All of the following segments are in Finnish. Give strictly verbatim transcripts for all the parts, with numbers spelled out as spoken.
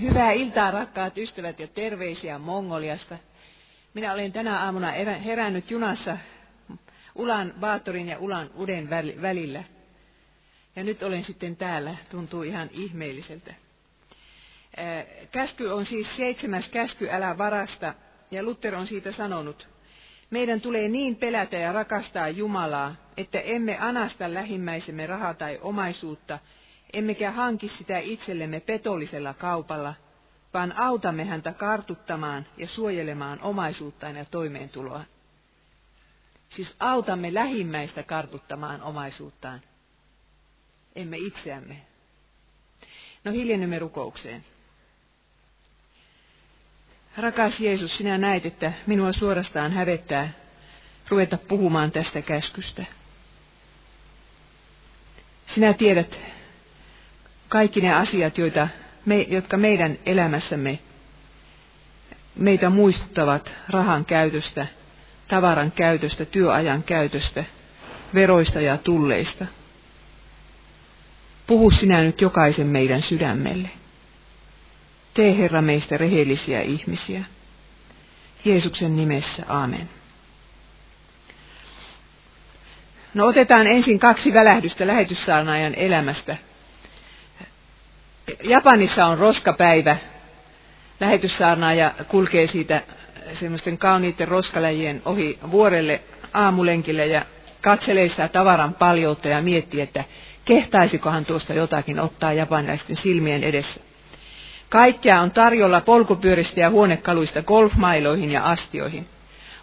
Hyvää iltaa, rakkaat ystävät, ja terveisiä Mongoliasta. Minä olen tänä aamuna herännyt junassa Ulan Baatorin ja Ulan Uden välillä. Ja nyt olen sitten täällä. Tuntuu ihan ihmeelliseltä. Käsky on siis seitsemäs käsky, älä varasta, ja Luther on siitä sanonut: meidän tulee niin pelätä ja rakastaa Jumalaa, että emme anasta lähimmäisemme rahaa tai omaisuutta, emmekä hanki sitä itsellemme petollisella kaupalla, vaan autamme häntä kartuttamaan ja suojelemaan omaisuuttaan ja toimeentuloa. Siis autamme lähimmäistä kartuttamaan omaisuuttaan, emme itseämme. No, hiljennymme rukoukseen. Rakas Jeesus, sinä näet, että minua suorastaan hävettää ruveta puhumaan tästä käskystä. Sinä tiedät kaikki ne asiat, joita me, jotka meidän elämässämme meitä muistuttavat rahan käytöstä, tavaran käytöstä, työajan käytöstä, veroista ja tulleista. Puhu sinä nyt jokaisen meidän sydämelle. Tee, Herra, meistä rehellisiä ihmisiä. Jeesuksen nimessä, aamen. No, otetaan ensin kaksi välähdystä lähetyssaarnaajan elämästä. Japanissa on roskapäivä. Lähetyssaarnaaja kulkee siitä semmoisten kauniitten roskaläjien ohi vuorelle aamulenkille ja katselee sitä tavaran paljoutta ja miettii, että kehtaisikohan tuosta jotakin ottaa japanilaisten silmien edessä. Kaikkea on tarjolla polkupyöristä ja huonekaluista golfmailoihin ja astioihin.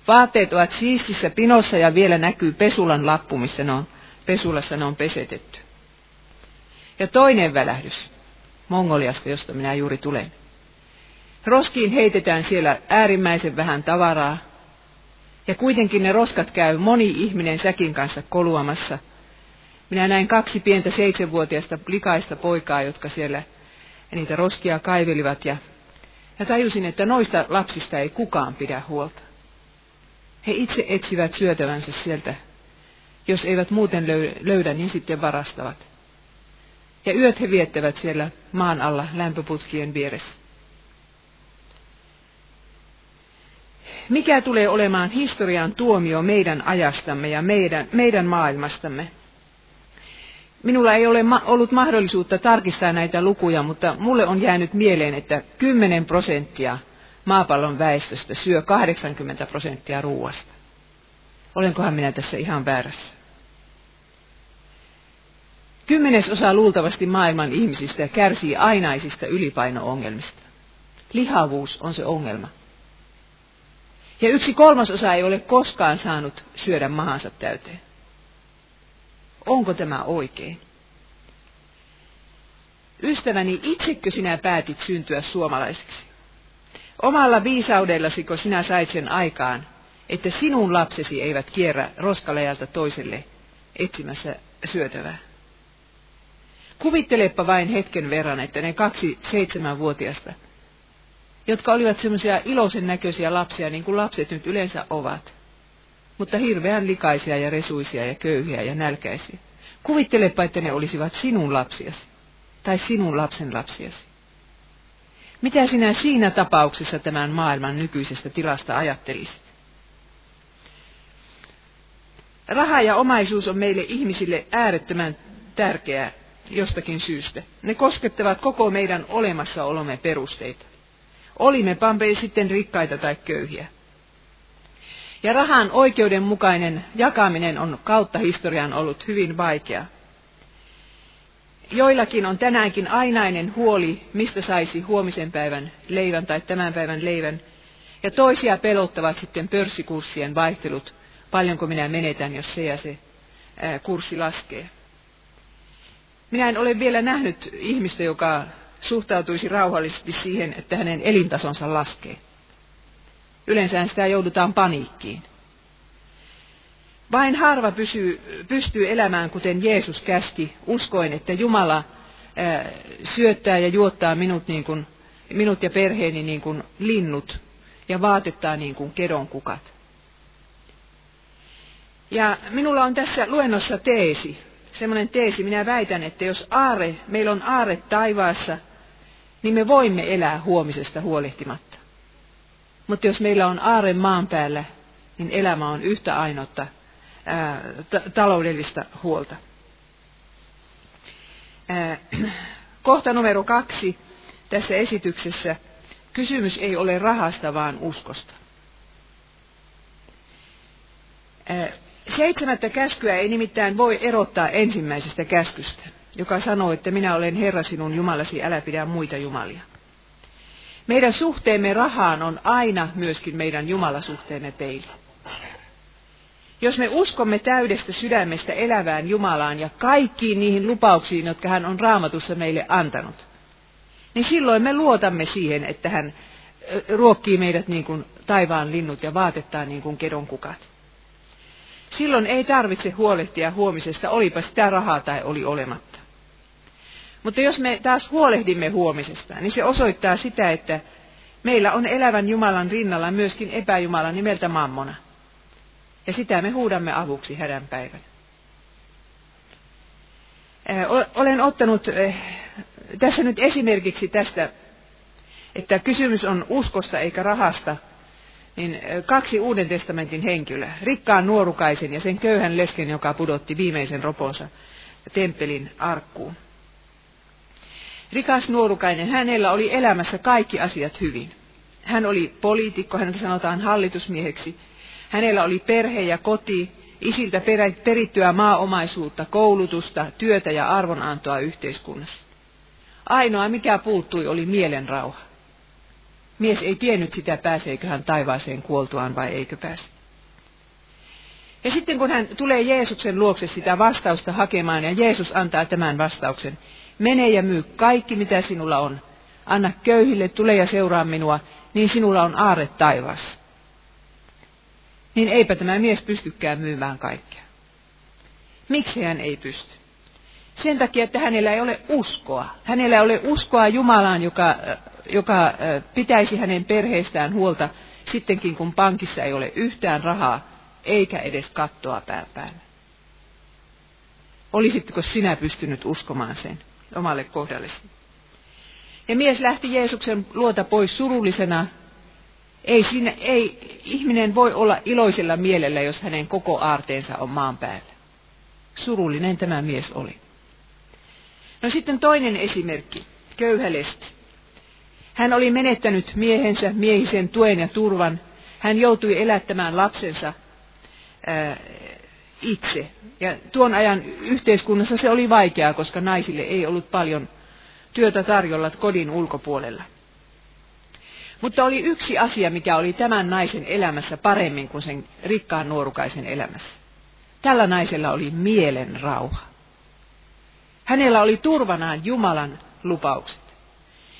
Vaatteet ovat siistissä pinossa ja vielä näkyy pesulan lappu, missä ne on, pesulassa ne on pesetetty. Ja toinen välähdys Mongoliasta, josta minä juuri tulen. Roskiin heitetään siellä äärimmäisen vähän tavaraa, ja kuitenkin ne roskat käy moni ihminen säkin kanssa koluamassa. Minä näin kaksi pientä seitsemänvuotiaista likaista poikaa, jotka siellä niitä roskia kaivelivat, ja, ja tajusin, että noista lapsista ei kukaan pidä huolta. He itse etsivät syötävänsä sieltä. Jos eivät muuten löydä, niin sitten varastavat. Ja yöt he viettävät siellä maan alla lämpöputkien vieressä. Mikä tulee olemaan historian tuomio meidän ajastamme ja meidän, meidän maailmastamme? Minulla ei ole ma- ollut mahdollisuutta tarkistaa näitä lukuja, mutta mulle on jäänyt mieleen, että kymmenen prosenttia maapallon väestöstä syö kahdeksankymmentä prosenttia ruuasta. Olenkohan minä tässä ihan väärässä? Kymmenesosa luultavasti maailman ihmisistä kärsii ainaisista ylipaino-ongelmista. Lihavuus on se ongelma. Ja yksi kolmasosa ei ole koskaan saanut syödä mahansa täyteen. Onko tämä oikein? Ystäväni, itsekö sinä päätit syntyä suomalaiseksi? Omalla viisaudellasi sinä sait sen aikaan, että sinun lapsesi eivät kierrä roskalajalta toiselle etsimässä syötävää. Kuvittelepa vain hetken verran, että ne kaksi seitsemänvuotiasta, jotka olivat semmoisia iloisen näköisiä lapsia, niin kuin lapset nyt yleensä ovat, mutta hirveän likaisia ja resuisia ja köyhiä ja nälkäisiä. Kuvittelepa, että ne olisivat sinun lapsiasi tai sinun lapsen lapsiasi. Mitä sinä siinä tapauksessa tämän maailman nykyisestä tilasta ajattelisit? Raha ja omaisuus on meille ihmisille äärettömän tärkeää jostakin syystä. Ne koskettavat koko meidän olemassaolomme perusteita. Olimmepamme sitten rikkaita tai köyhiä. Ja rahan oikeudenmukainen jakaminen on kautta historian ollut hyvin vaikeaa. Joillakin on tänäänkin ainainen huoli, mistä saisi huomisen päivän leivän tai tämän päivän leivän. Ja toisia pelottavat sitten pörssikurssien vaihtelut, paljonko minä menetän, jos se ja se ää, kurssi laskee. Minä en ole vielä nähnyt ihmistä, joka suhtautuisi rauhallisesti siihen, että hänen elintasonsa laskee. Yleensä sitä joudutaan paniikkiin. Vain harva pysyy, pystyy elämään, kuten Jeesus käski, uskoen, että Jumala ää, syöttää ja juottaa minut, niin kuin, minut ja perheeni niin kuin linnut ja vaatettaa niin kuin kedonkukat. Ja minulla on tässä luennossa teesi, semmoinen teesi, minä väitän, että jos aarre, meillä on aarre taivaassa, niin me voimme elää huomisesta huolehtimatta. Mutta jos meillä on aarre maan päällä, niin elämä on yhtä ainoata ää, t- taloudellista huolta. Ää, kohta numero kaksi tässä esityksessä. Kysymys ei ole rahasta, vaan uskosta. Ää, seitsemättä käskyä ei nimittäin voi erottaa ensimmäisestä käskystä, joka sanoo, että minä olen Herra sinun Jumalasi, älä pidä muita jumalia. Meidän suhteemme rahaan on aina myöskin meidän Jumala-suhteemme peili. Jos me uskomme täydestä sydämestä elävään Jumalaan ja kaikkiin niihin lupauksiin, jotka hän on Raamatussa meille antanut, niin silloin me luotamme siihen, että hän ruokkii meidät niin kuin taivaan linnut ja vaatettaa niin kuin kedon kukat. Silloin ei tarvitse huolehtia huomisesta, olipa sitä rahaa tai oli olematta. Mutta jos me taas huolehdimme huomisesta, niin se osoittaa sitä, että meillä on elävän Jumalan rinnalla myöskin epäjumala nimeltä mammona. Ja sitä me huudamme avuksi hädän päivänä. Olen ottanut tässä nyt esimerkiksi tästä, että kysymys on uskosta eikä rahasta, niin kaksi Uuden testamentin henkilöä, rikkaan nuorukaisen ja sen köyhän lesken, joka pudotti viimeisen roponsa temppelin arkkuun. Rikas nuorukainen, hänellä oli elämässä kaikki asiat hyvin. Hän oli poliitikko, häntä sanotaan hallitusmieheksi. Hänellä oli perhe ja koti, isiltä perittyä maaomaisuutta, koulutusta, työtä ja arvonantoa yhteiskunnassa. Ainoa mikä puuttui oli mielenrauha. Mies ei tiennyt sitä, pääseekö hän taivaaseen kuoltuaan vai eikö pääse. Ja sitten kun hän tulee Jeesuksen luokse sitä vastausta hakemaan ja Jeesus antaa tämän vastauksen. Mene ja myy kaikki, mitä sinulla on. Anna köyhille, tule ja seuraa minua, niin sinulla on aarre taivaassa. Niin eipä tämä mies pystykään myymään kaikkea. Miksi hän ei pysty? Sen takia, että hänellä ei ole uskoa. Hänellä ei ole uskoa Jumalaan, joka, joka pitäisi hänen perheestään huolta, sittenkin kun pankissa ei ole yhtään rahaa, eikä edes kattoa pään päällä. Olisitko sinä pystynyt uskomaan sen omalle kohdallesi? Ja mies lähti Jeesuksen luota pois surullisena. Ei, siinä, ei ihminen voi olla iloisella mielellä, jos hänen koko aarteensa on maan päällä. Surullinen tämä mies oli. No sitten toinen esimerkki, köyhä lesti. Hän oli menettänyt miehensä, miehisen tuen ja turvan. Hän joutui elättämään lapsensa ää, itse. Ja tuon ajan yhteiskunnassa se oli vaikeaa, koska naisille ei ollut paljon työtä tarjolla kodin ulkopuolella. Mutta oli yksi asia, mikä oli tämän naisen elämässä paremmin kuin sen rikkaan nuorukaisen elämässä. Tällä naisella oli mielen rauha. Hänellä oli turvanaan Jumalan lupaukset.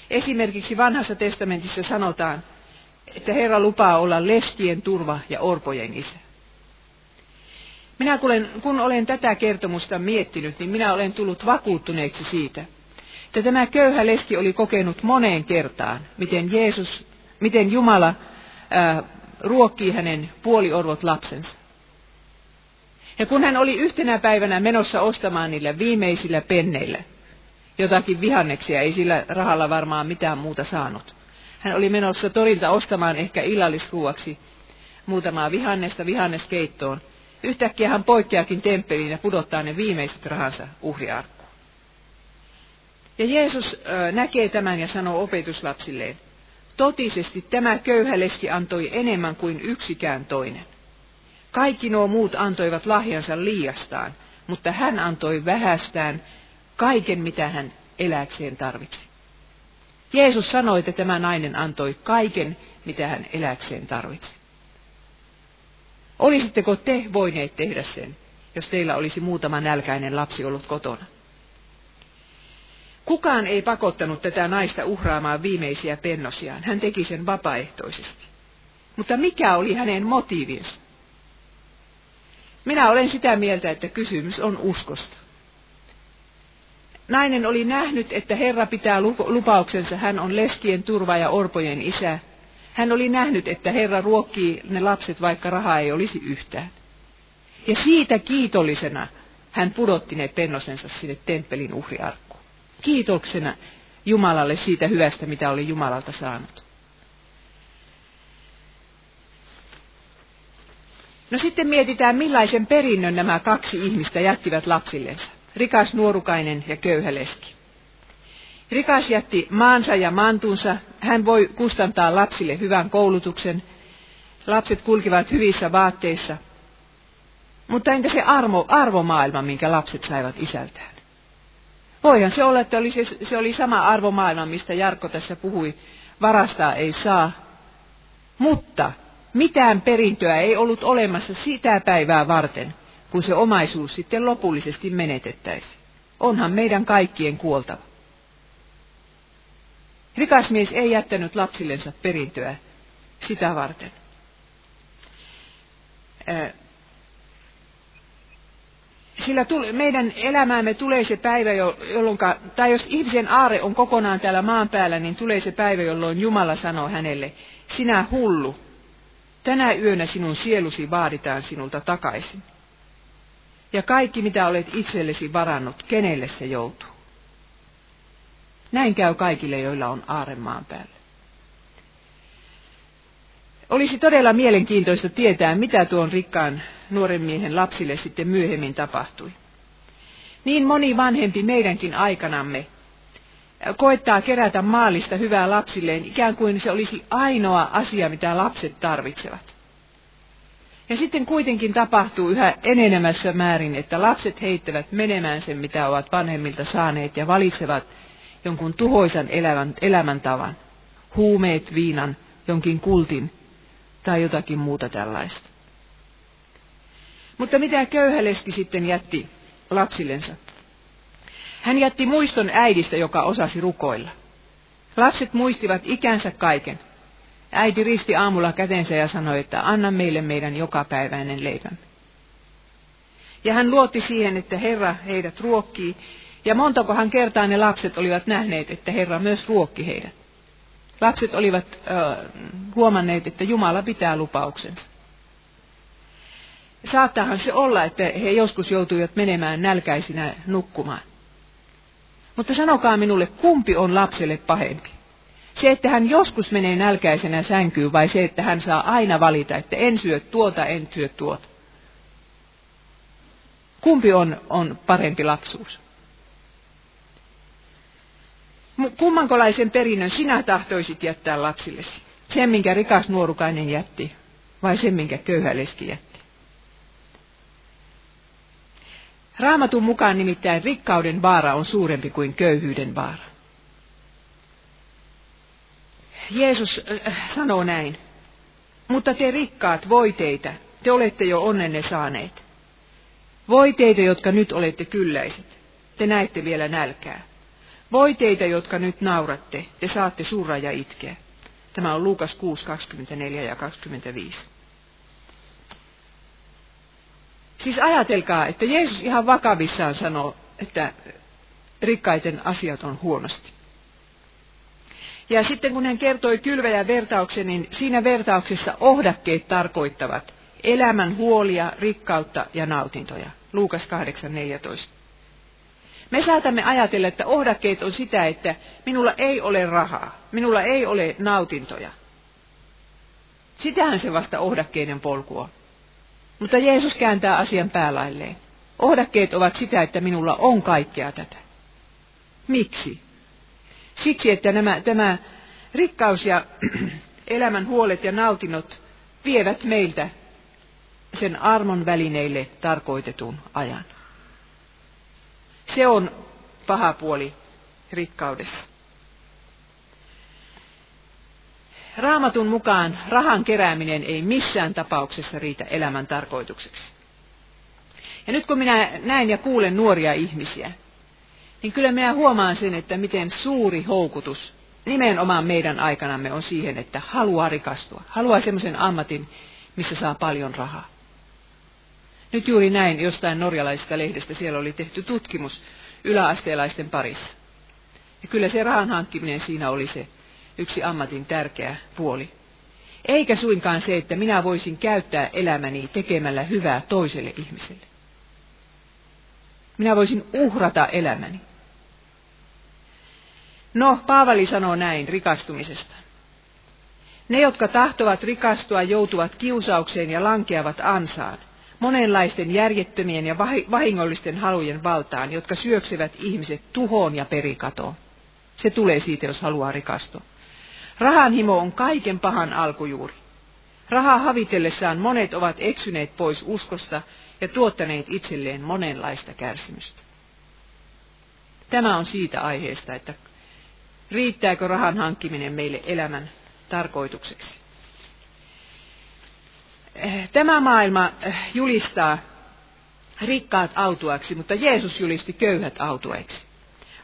Esimerkiksi Vanhassa testamentissa sanotaan, että Herra lupaa olla leskien turva ja orpojen isä. Minä kun olen tätä kertomusta miettinyt, niin minä olen tullut vakuuttuneeksi siitä, että tämä köyhä leski oli kokenut moneen kertaan, miten Jeesus, miten Jumala ää, ruokkii hänen puoliorvot lapsensa. Ja kun hän oli yhtenä päivänä menossa ostamaan niillä viimeisillä penneillä jotakin vihanneksia, ei sillä rahalla varmaan mitään muuta saanut. Hän oli menossa torilta ostamaan ehkä illallisruuaksi muutamaa vihannesta vihanneskeittoon. Yhtäkkiä hän poikkeakin temppeliin ja pudottaa ne viimeiset rahansa uhriarkkuun. Ja Jeesus näkee tämän ja sanoo opetuslapsilleen, totisesti tämä köyhä leski antoi enemmän kuin yksikään toinen. Kaikki nuo muut antoivat lahjansa liiastaan, mutta hän antoi vähästään kaiken, mitä hän eläkseen tarvitsi. Jeesus sanoi, että tämä nainen antoi kaiken, mitä hän eläkseen tarvitsi. Olisitteko te voineet tehdä sen, jos teillä olisi muutama nälkäinen lapsi ollut kotona? Kukaan ei pakottanut tätä naista uhraamaan viimeisiä pennosiaan. Hän teki sen vapaaehtoisesti. Mutta mikä oli hänen motiivinsa? Minä olen sitä mieltä, että kysymys on uskosta. Nainen oli nähnyt, että Herra pitää lupauksensa, hän on leskien turva ja orpojen isä. Hän oli nähnyt, että Herra ruokkii ne lapset, vaikka rahaa ei olisi yhtään. Ja siitä kiitollisena hän pudotti ne pennosensa sinne temppelin uhriarkkuun. Kiitoksena Jumalalle siitä hyvästä, mitä oli Jumalalta saanut. No sitten mietitään, millaisen perinnön nämä kaksi ihmistä jättivät lapsillensa. Rikas nuorukainen ja köyhä leski. Rikas jätti maansa ja mantunsa. Hän voi kustantaa lapsille hyvän koulutuksen. Lapset kulkivat hyvissä vaatteissa. Mutta entä se arvo, arvomaailma, minkä lapset saivat isältään? Voihan se olla, että oli se, se oli sama arvomaailma, mistä Jarkko tässä puhui. Varastaa ei saa. Mutta mitään perintöä ei ollut olemassa sitä päivää varten, kun se omaisuus sitten lopullisesti menetettäisiin. Onhan meidän kaikkien kuoltava. Rikas mies ei jättänyt lapsillensa perintöä sitä varten. Sillä meidän elämäämme tulee se päivä, jolloin, tai jos ihmisen aarre on kokonaan täällä maan päällä, niin tulee se päivä, jolloin Jumala sanoo hänelle, sinä hullu, tänä yönä sinun sielusi vaaditaan sinulta takaisin. Ja kaikki, mitä olet itsellesi varannut, kenelle se joutuu. Näin käy kaikille, joilla on aarre maan päällä. Olisi todella mielenkiintoista tietää, mitä tuon rikkaan nuoren miehen lapsille sitten myöhemmin tapahtui. Niin moni vanhempi meidänkin aikanamme koettaa kerätä maallista hyvää lapsilleen, ikään kuin se olisi ainoa asia, mitä lapset tarvitsevat. Ja sitten kuitenkin tapahtuu yhä enenemässä määrin, että lapset heittävät menemään sen, mitä ovat vanhemmilta saaneet, ja valitsevat jonkun tuhoisan elämän, elämäntavan, huumeet, viinan, jonkin kultin tai jotakin muuta tällaista. Mutta mitä köyhä leski sitten jätti lapsillensa? Hän jätti muiston äidistä, joka osasi rukoilla. Lapset muistivat ikänsä kaiken. Äiti risti aamulla kätensä ja sanoi, että anna meille meidän jokapäiväinen leipämme. Ja hän luotti siihen, että Herra heidät ruokkii, ja montakohan kertaa ne lapset olivat nähneet, että Herra myös ruokki heidät. Lapset olivat äh, huomanneet, että Jumala pitää lupauksensa. Saattaahan se olla, että he joskus joutuivat menemään nälkäisinä nukkumaan. Mutta sanokaa minulle, kumpi on lapselle pahempi? Se, että hän joskus menee nälkäisenä sänkyyn, vai se, että hän saa aina valita, että en syö tuota, en syö tuota? Kumpi on, on parempi lapsuus? Kummankolaisen perinnön sinä tahtoisit jättää lapsillesi? Sen, minkä rikas nuorukainen jätti, vai sen, minkä köyhä leski jätti? Raamatun mukaan nimittäin rikkauden vaara on suurempi kuin köyhyyden vaara. Jeesus sanoo näin, mutta te rikkaat, voi teitä, te olette jo onnenne saaneet. Voi teitä, jotka nyt olette kylläiset, te näette vielä nälkää. Voi teitä, jotka nyt nauratte, te saatte surra ja itkeä. Tämä on Luukas kuusi, kaksikymmentäneljä ja kaksikymmentäviisi. Siis ajatelkaa, että Jeesus ihan vakavissaan sanoo, että rikkaiden asiat on huonosti. Ja sitten kun hän kertoi kylväjän vertauksen, niin siinä vertauksessa ohdakkeet tarkoittavat elämän huolia, rikkautta ja nautintoja. Luukas kahdeksan neljätoista. Me saatamme ajatella, että ohdakkeet on sitä, että minulla ei ole rahaa, minulla ei ole nautintoja. Sitähän se vasta ohdakkeiden polku on. Mutta Jeesus kääntää asian päälailleen. Ohdakkeet ovat sitä, että minulla on kaikkea tätä. Miksi? Siksi, että nämä, tämä rikkaus ja elämän huolet ja nautinnot vievät meiltä sen armon välineille tarkoitetun ajan. Se on paha puoli rikkaudessa. Raamatun mukaan rahan kerääminen ei missään tapauksessa riitä elämän tarkoitukseksi. Ja nyt kun minä näen ja kuulen nuoria ihmisiä, niin kyllä minä huomaan sen, että miten suuri houkutus nimenomaan meidän aikanamme on siihen, että haluaa rikastua. Haluaa semmoisen ammatin, missä saa paljon rahaa. Nyt juuri näin jostain norjalaisesta lehdestä, siellä oli tehty tutkimus yläasteelaisten parissa. Ja kyllä se rahan hankkiminen siinä oli se yksi ammatin tärkeä puoli. Eikä suinkaan se, että minä voisin käyttää elämäni tekemällä hyvää toiselle ihmiselle. Minä voisin uhrata elämäni. No, Paavali sanoo näin rikastumisesta. Ne, jotka tahtovat rikastua, joutuvat kiusaukseen ja lankeavat ansaan, monenlaisten järjettömien ja vahingollisten halujen valtaan, jotka syöksevät ihmiset tuhoon ja perikatoon. Se tulee siitä, jos haluaa rikastua. Rahanhimo on kaiken pahan alkujuuri. Rahaa havitellessaan monet ovat eksyneet pois uskosta ja tuottaneet itselleen monenlaista kärsimystä. Tämä on siitä aiheesta, että riittääkö rahan hankkiminen meille elämän tarkoitukseksi. Tämä maailma julistaa rikkaat autuaiksi, mutta Jeesus julisti köyhät autuaiksi.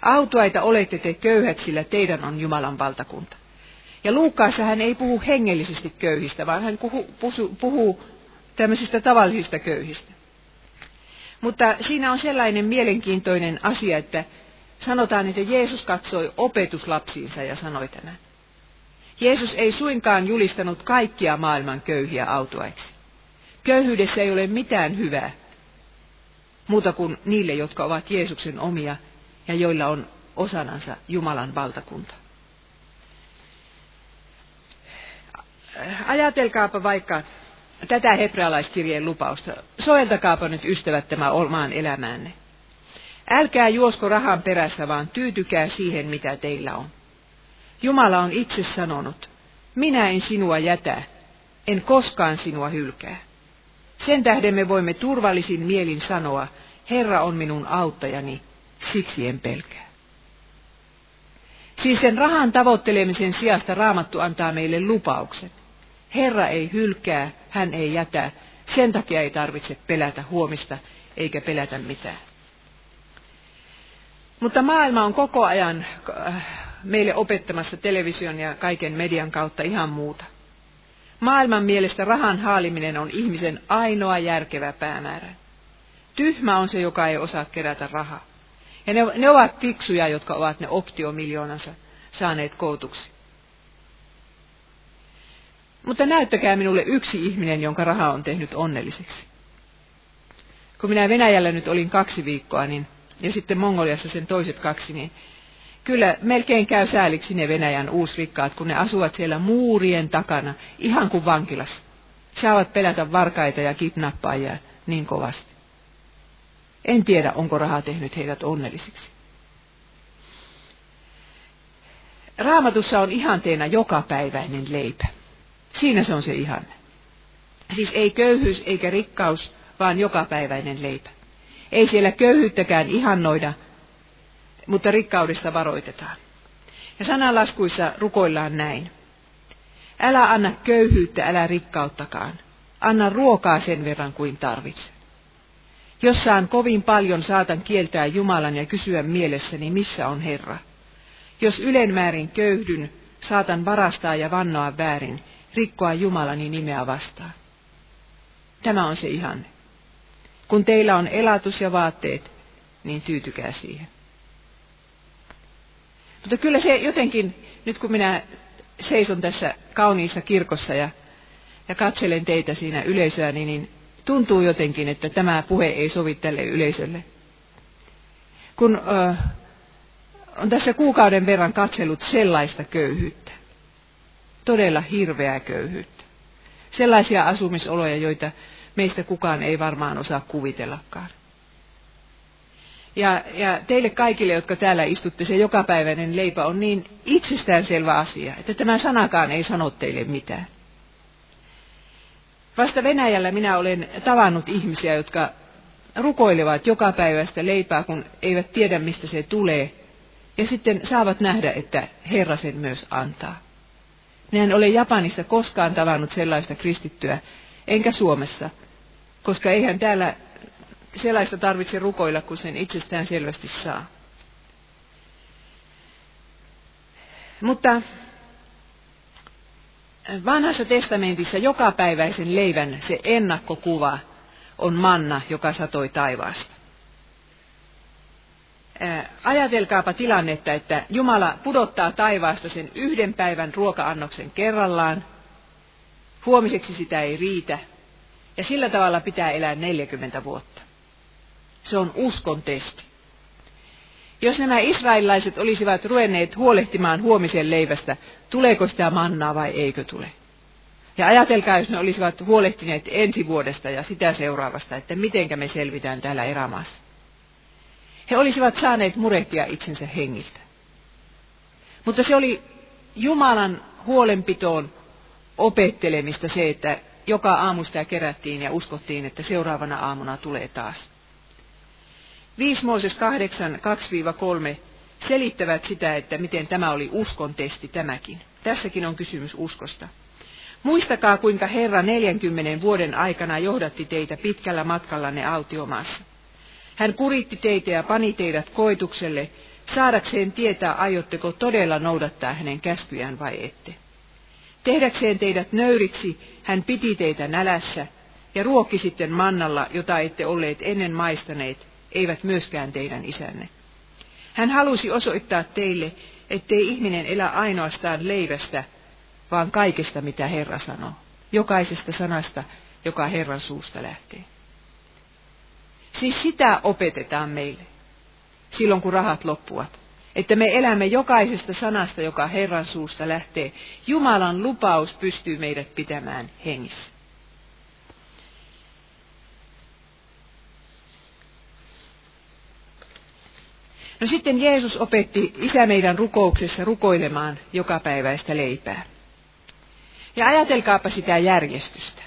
Autuaita olette te köyhät, sillä teidän on Jumalan valtakunta. Ja Luukkaassa hän ei puhu hengellisesti köyhistä, vaan hän puhuu tämmöisistä tavallisista köyhistä. Mutta siinä on sellainen mielenkiintoinen asia, että sanotaan, että Jeesus katsoi opetuslapsiinsa ja sanoi tämän. Jeesus ei suinkaan julistanut kaikkia maailman köyhiä autuaiksi. Köyhyydessä ei ole mitään hyvää, muuta kuin niille, jotka ovat Jeesuksen omia ja joilla on osanansa Jumalan valtakunta. Ajatelkaapa vaikka tätä hebrealaiskirjeen lupausta. Soveltakaapa nyt, ystävät, tämä omaan elämäänne. Älkää juosko rahan perässä, vaan tyytykää siihen, mitä teillä on. Jumala on itse sanonut, minä en sinua jätä, en koskaan sinua hylkää. Sen tähden me voimme turvallisin mielin sanoa, Herra on minun auttajani, siksi en pelkää. Siis sen rahan tavoittelemisen sijasta Raamattu antaa meille lupauksen. Herra ei hylkää, hän ei jätä, sen takia ei tarvitse pelätä huomista eikä pelätä mitään. Mutta maailma on koko ajan meille opettamassa television ja kaiken median kautta ihan muuta. Maailman mielestä rahan haaliminen on ihmisen ainoa järkevä päämäärä. Tyhmä on se, joka ei osaa kerätä rahaa. Ja ne, ne ovat fiksuja, jotka ovat ne optiomiljoonaansa saaneet kootuksi. Mutta näyttäkää minulle yksi ihminen, jonka raha on tehnyt onnelliseksi. Kun minä Venäjällä nyt olin kaksi viikkoa, niin... ja sitten Mongoliassa sen toiset kaksi, niin kyllä melkein käy sääliksi ne Venäjän uusrikkaat, kun ne asuvat siellä muurien takana, ihan kuin vankilassa. Saavat pelätä varkaita ja kidnappaajia niin kovasti. En tiedä, onko raha tehnyt heidät onnellisiksi. Raamatussa on ihanteena jokapäiväinen leipä. Siinä se on se ihanne. Siis ei köyhyys eikä rikkaus, vaan jokapäiväinen leipä. Ei siellä köyhyyttäkään ihannoida, mutta rikkaudesta varoitetaan. Ja sananlaskuissa rukoillaan näin. Älä anna köyhyyttä, älä rikkauttakaan. Anna ruokaa sen verran kuin tarvitset. Jos saan kovin paljon, saatan kieltää Jumalan ja kysyä mielessäni, missä on Herra. Jos ylenmäärin köyhdyn, saatan varastaa ja vannoa väärin, rikkoa Jumalani nimeä vastaan. Tämä on se ihanne. Kun teillä on elatus ja vaatteet, niin tyytykää siihen. Mutta kyllä se jotenkin, nyt kun minä seison tässä kauniissa kirkossa ja, ja katselen teitä siinä yleisöä, niin, niin tuntuu jotenkin, että tämä puhe ei sovi tälle yleisölle. Kun ö, on tässä kuukauden verran katsellut sellaista köyhyyttä, todella hirveää köyhyyttä, sellaisia asumisoloja, joita... meistä kukaan ei varmaan osaa kuvitellakaan. Ja, ja teille kaikille, jotka täällä istutte, se jokapäiväinen leipä on niin itsestäänselvä asia, että tämä sanakaan ei sano teille mitään. Vasta Venäjällä minä olen tavannut ihmisiä, jotka rukoilevat jokapäiväistä leipää, kun eivät tiedä, mistä se tulee. Ja sitten saavat nähdä, että Herra sen myös antaa. Minä en ole Japanissa koskaan tavannut sellaista kristittyä, enkä Suomessa. Koska eihän täällä sellaista tarvitse rukoilla, kun sen itsestään selvästi saa. Mutta Vanhassa testamentissa jokapäiväisen leivän se ennakkokuva on manna, joka satoi taivaasta. Ajatelkaapa tilannetta, että Jumala pudottaa taivaasta sen yhden päivän ruoka-annoksen kerrallaan. Huomiseksi sitä ei riitä. Ja sillä tavalla pitää elää neljäkymmentä vuotta. Se on uskon testi. Jos nämä israelilaiset olisivat ruvenneet huolehtimaan huomisen leivästä, tuleeko sitä mannaa vai eikö tule? Ja ajatelkaa, jos ne olisivat huolehtineet ensi vuodesta ja sitä seuraavasta, että mitenkä me selvitään täällä erämaassa. He olisivat saaneet murehtia itsensä hengiltä. Mutta se oli Jumalan huolenpitoon opettelemista se, että joka aamu sitä kerättiin ja uskottiin, että seuraavana aamuna tulee taas. viides Mooses kahdeksan, kaksi kolme selittävät sitä, että miten tämä oli uskon testi tämäkin. Tässäkin on kysymys uskosta. Muistakaa, kuinka Herra neljänkymmenen vuoden aikana johdatti teitä pitkällä matkallanne autiomaassa. Hän kuritti teitä ja pani teidät koetukselle, saadakseen tietää, aiotteko todella noudattaa hänen käskyjään vai ette. Tehdäkseen teidät nöyriksi, hän piti teitä nälässä ja ruokki sitten mannalla, jota ette olleet ennen maistaneet, eivät myöskään teidän isänne. Hän halusi osoittaa teille, ettei ihminen elä ainoastaan leivästä, vaan kaikesta, mitä Herra sanoo, jokaisesta sanasta, joka Herran suusta lähtee. Siis sitä opetetaan meille, silloin kun rahat loppuvat, että me elämme jokaisesta sanasta, joka Herran suusta lähtee. Jumalan lupaus pystyy meidät pitämään hengissä. No sitten Jeesus opetti Isä meidän rukouksessa rukoilemaan jokapäiväistä leipää. Ja ajatelkaapa sitä järjestystä.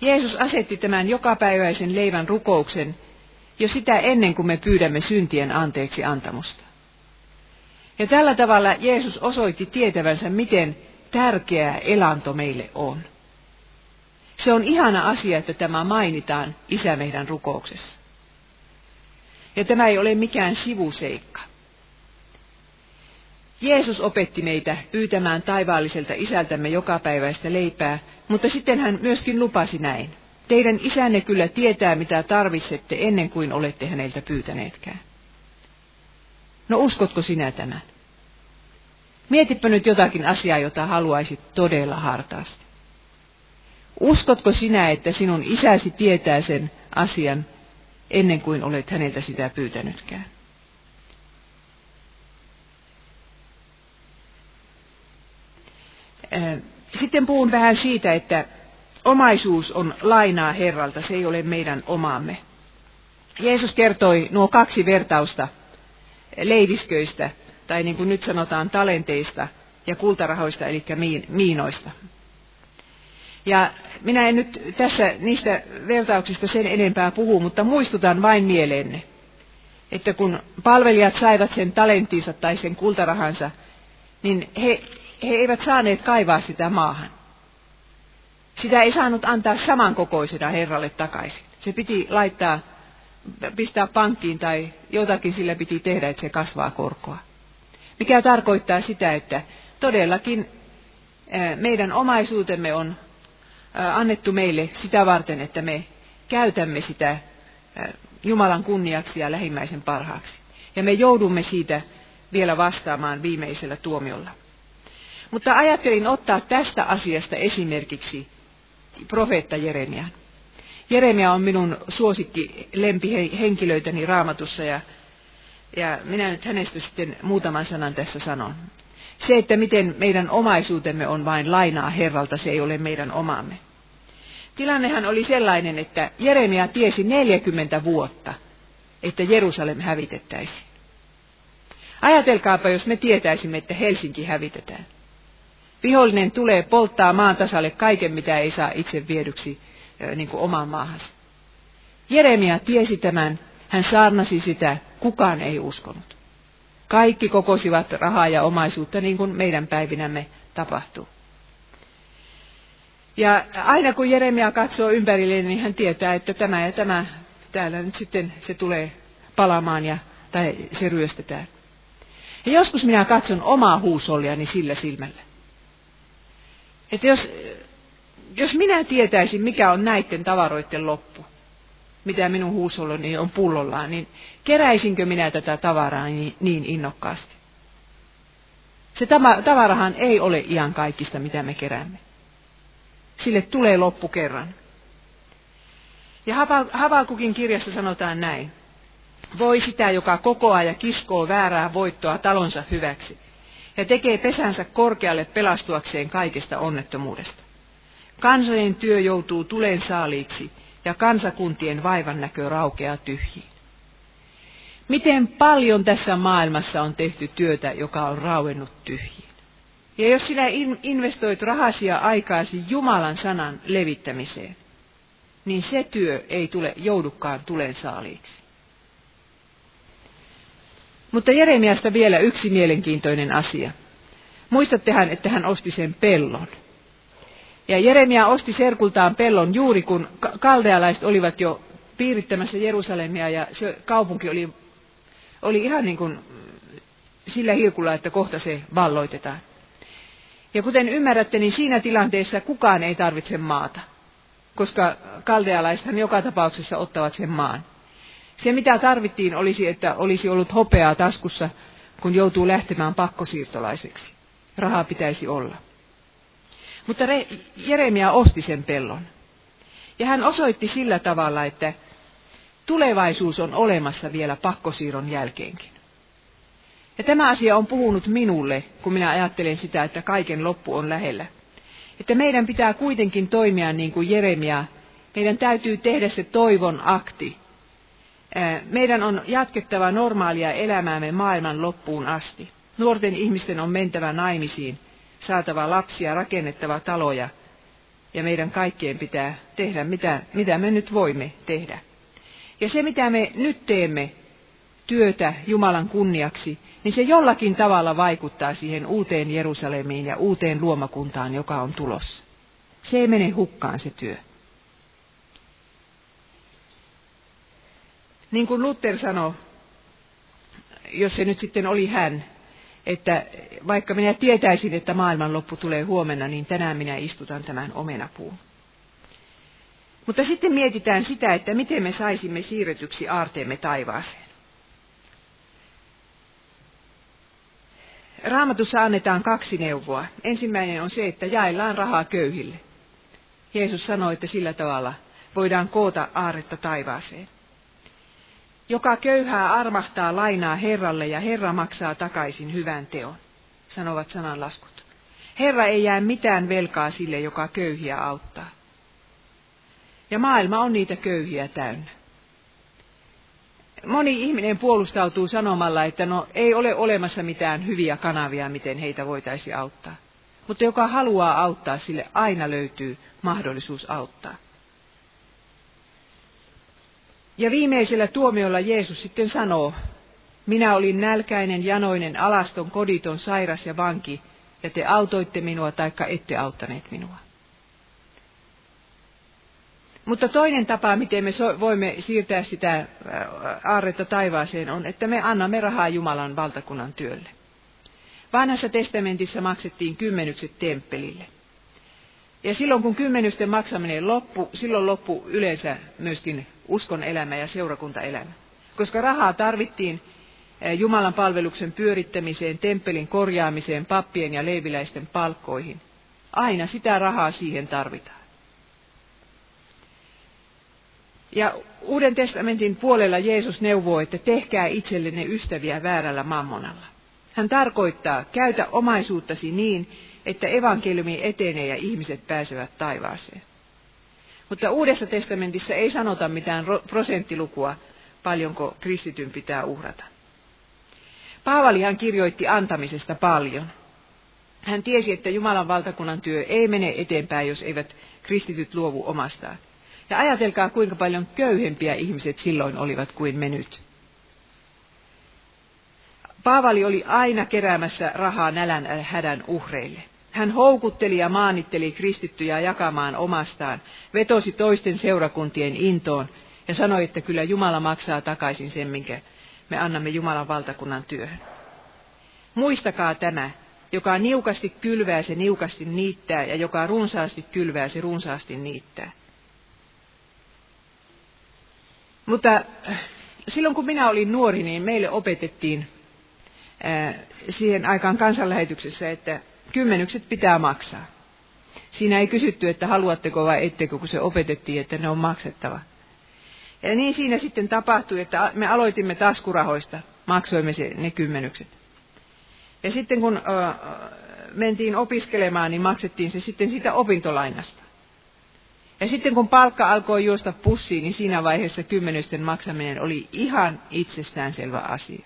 Jeesus asetti tämän jokapäiväisen leivän rukouksen jo sitä ennen kuin me pyydämme syntien anteeksi antamusta. Ja tällä tavalla Jeesus osoitti tietävänsä, miten tärkeä elanto meille on. Se on ihana asia, että tämä mainitaan Isä meidän rukouksessa. Ja tämä ei ole mikään sivuseikka. Jeesus opetti meitä pyytämään taivaalliselta Isältämme jokapäiväistä leipää, mutta sitten hän myöskin lupasi näin. Teidän isänne kyllä tietää, mitä tarvitsette ennen kuin olette häneltä pyytäneetkään. No uskotko sinä tämän? Mietipä nyt jotakin asiaa, jota haluaisit todella hartaasti. Uskotko sinä, että sinun isäsi tietää sen asian ennen kuin olet häneltä sitä pyytänytkään? Sitten puhun vähän siitä, että omaisuus on lainaa Herralta, se ei ole meidän omaamme. Jeesus kertoi nuo kaksi vertausta leivisköistä, tai niin kuin nyt sanotaan talenteista ja kultarahoista, eli miinoista. Ja minä en nyt tässä niistä vertauksista sen enempää puhu, mutta muistutan vain mieleenne, että kun palvelijat saivat sen talenttinsa tai sen kultarahansa, niin he, he eivät saaneet kaivaa sitä maahan. Sitä ei saanut antaa samankokoisena Herralle takaisin. Se piti laittaa, pistää pankkiin tai jotakin sillä piti tehdä, että se kasvaa korkoa. Mikä tarkoittaa sitä, että todellakin meidän omaisuutemme on annettu meille sitä varten, että me käytämme sitä Jumalan kunniaksi ja lähimmäisen parhaaksi. Ja me joudumme siitä vielä vastaamaan viimeisellä tuomiolla. Mutta ajattelin ottaa tästä asiasta esimerkiksi profeetta Jeremian. Jeremia on minun suosikki lempihenkilöitäni Raamatussa, ja, ja minä nyt hänestä sitten muutaman sanan tässä sanon. Se, että miten meidän omaisuutemme on vain lainaa Herralta, se ei ole meidän omamme. Tilannehan oli sellainen, että Jeremia tiesi neljäkymmentä vuotta, että Jerusalem hävitettäisiin. Ajatelkaapa, jos me tietäisimme, että Helsinki hävitetään. Vihollinen tulee polttaa maan tasalle kaiken, mitä ei saa itse viedyksi niin kuin omaan maahansa. Jeremia tiesi tämän, hän saarnasi sitä, kukaan ei uskonut. Kaikki kokosivat rahaa ja omaisuutta, niin kuin meidän päivinämme tapahtuu. Ja aina kun Jeremia katsoo ympärille, niin hän tietää, että tämä ja tämä, täällä nyt sitten se tulee palamaan ja, tai se ryöstetään. Ja joskus minä katson omaa huusolliani sillä silmällä. Että jos, jos minä tietäisin, mikä on näiden tavaroiden loppu, mitä minun huusolloni on pullollaan, niin keräisinkö minä tätä tavaraa niin innokkaasti? Se tavarahan ei ole ihan kaikista, mitä me keräämme. Sille tulee loppu kerran. Ja Habakukin kirjassa sanotaan näin. Voi sitä, joka kokoaa ja kiskoo väärää voittoa talonsa hyväksi, ja tekee pesänsä korkealle pelastuakseen kaikesta onnettomuudesta. Kansojen työ joutuu tulen saaliiksi, ja kansakuntien vaivan näkö raukeaa tyhjiin. Miten paljon tässä maailmassa on tehty työtä, joka on rauennut tyhjiin. Ja jos sinä investoit rahasi ja aikaasi Jumalan sanan levittämiseen, niin se työ ei tule joudukaan tulen saaliiksi. Mutta Jeremiasta vielä yksi mielenkiintoinen asia. Muistattehan, että hän osti sen pellon. Ja Jeremia osti serkultaan pellon juuri kun kaldealaiset olivat jo piirittämässä Jerusalemia ja se kaupunki oli, oli ihan niin kuin sillä hirkulla, että kohta se valloitetaan. Ja kuten ymmärrätte, niin siinä tilanteessa kukaan ei tarvitse maata, koska kaldealaisethan joka tapauksessa ottavat sen maan. Se mitä tarvittiin olisi, että olisi ollut hopeaa taskussa, kun joutuu lähtemään pakkosiirtolaiseksi. Rahaa pitäisi olla. Mutta Jeremia osti sen pellon. Ja hän osoitti sillä tavalla, että tulevaisuus on olemassa vielä pakkosiirron jälkeenkin. Ja tämä asia on puhunut minulle, kun minä ajattelen sitä, että kaiken loppu on lähellä. Että meidän pitää kuitenkin toimia niin kuin Jeremia. Meidän täytyy tehdä se toivon akti. Meidän on jatkettava normaalia elämäämme maailman loppuun asti. Nuorten ihmisten on mentävä naimisiin, saatava lapsia, rakennettava taloja. Ja meidän kaikkien pitää tehdä, mitä, mitä me nyt voimme tehdä. Ja se, mitä me nyt teemme työtä Jumalan kunniaksi, niin se jollakin tavalla vaikuttaa siihen uuteen Jerusalemiin ja uuteen luomakuntaan, joka on tulossa. Se ei mene hukkaan se työ. Niin kuin Luther sanoi, jos se nyt sitten oli hän, että vaikka minä tietäisin, että maailmanloppu tulee huomenna, niin tänään minä istutan tämän omenapuun. Mutta sitten mietitään sitä, että miten me saisimme siirretyksi aarteemme taivaaseen. Raamatussa annetaan kaksi neuvoa. Ensimmäinen on se, että jaellaan rahaa köyhille. Jeesus sanoi, että sillä tavalla voidaan koota aarretta taivaaseen. Joka köyhää armahtaa lainaa Herralle ja Herra maksaa takaisin hyvän teon, sanovat sananlaskut. Herra ei jää mitään velkaa sille, joka köyhiä auttaa. Ja maailma on niitä köyhiä täynnä. Moni ihminen puolustautuu sanomalla, että no ei ole olemassa mitään hyviä kanavia, miten heitä voitaisiin auttaa. Mutta joka haluaa auttaa, sille aina löytyy mahdollisuus auttaa. Ja viimeisellä tuomiolla Jeesus sitten sanoo, minä olin nälkäinen, janoinen, alaston, koditon, sairas ja vanki, ja te autoitte minua taikka ette auttaneet minua. Mutta toinen tapa, miten me voimme siirtää sitä aarretta taivaaseen, on, että me annamme rahaa Jumalan valtakunnan työlle. Vanhassa testamentissa maksettiin kymmenykset temppelille. Ja silloin kun kymmenysten maksaminen loppui, silloin loppui yleensä myöskin uskon elämä ja seurakuntaelämä. Koska rahaa tarvittiin Jumalan palveluksen pyörittämiseen, temppelin korjaamiseen, pappien ja leiviläisten palkkoihin. Aina sitä rahaa siihen tarvitaan. Ja Uuden testamentin puolella Jeesus neuvoo, että tehkää itsellenne ystäviä väärällä mammonalla. Hän tarkoittaa, käytä omaisuuttasi niin, että evankeliumi etenee ja ihmiset pääsevät taivaaseen. Mutta Uudessa testamentissa ei sanota mitään prosenttilukua, paljonko kristityn pitää uhrata. Paavalihan kirjoitti antamisesta paljon. Hän tiesi, että Jumalan valtakunnan työ ei mene eteenpäin, jos eivät kristityt luovu omastaan. Ja ajatelkaa, kuinka paljon köyhempiä ihmiset silloin olivat kuin me nyt. Paavali oli aina keräämässä rahaa nälän hädän uhreille. Hän houkutteli ja maanitteli kristittyjä jakamaan omastaan, vetosi toisten seurakuntien intoon ja sanoi, että kyllä Jumala maksaa takaisin sen, minkä me annamme Jumalan valtakunnan työhön. Muistakaa tämä, joka niukasti kylvää, se niukasti niittää, ja joka runsaasti kylvää, se runsaasti niittää. Mutta silloin kun minä olin nuori, niin meille opetettiin ää, siihen aikaan kansanlähetyksessä, että kymmenykset pitää maksaa. Siinä ei kysytty, että haluatteko vai ettekö, kun se opetettiin, että ne on maksettava. Ja niin siinä sitten tapahtui, että me aloitimme taskurahoista, maksoimme ne kymmenykset. Ja sitten kun äh, mentiin opiskelemaan, niin maksettiin se sitten sitä opintolainasta. Ja sitten kun palkka alkoi juosta pussiin, niin siinä vaiheessa kymmenysten maksaminen oli ihan itsestäänselvä asia.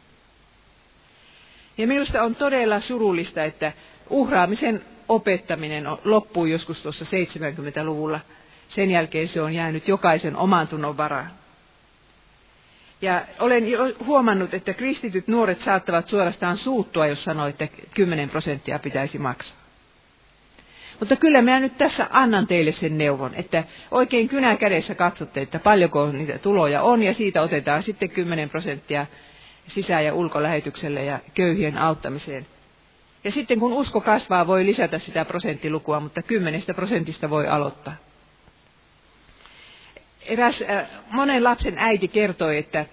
Ja minusta on todella surullista, että uhraamisen opettaminen loppuu joskus tuossa seitsemänkymmentäluvulla. Sen jälkeen se on jäänyt jokaisen oman tunnon varaan. Ja olen huomannut, että kristityt nuoret saattavat suorastaan suuttua, jos sanoo, että kymmenen prosenttia pitäisi maksaa. Mutta kyllä minä nyt tässä annan teille sen neuvon, että oikein kynä kädessä katsotte, että paljonko niitä tuloja on, ja siitä otetaan sitten kymmenen prosenttia sisä- ja ulkolähetykselle ja köyhien auttamiseen. Ja sitten kun usko kasvaa, voi lisätä sitä prosenttilukua, mutta kymmenestä prosentista voi aloittaa. Eräs äh, monen lapsen äiti kertoi, että äh,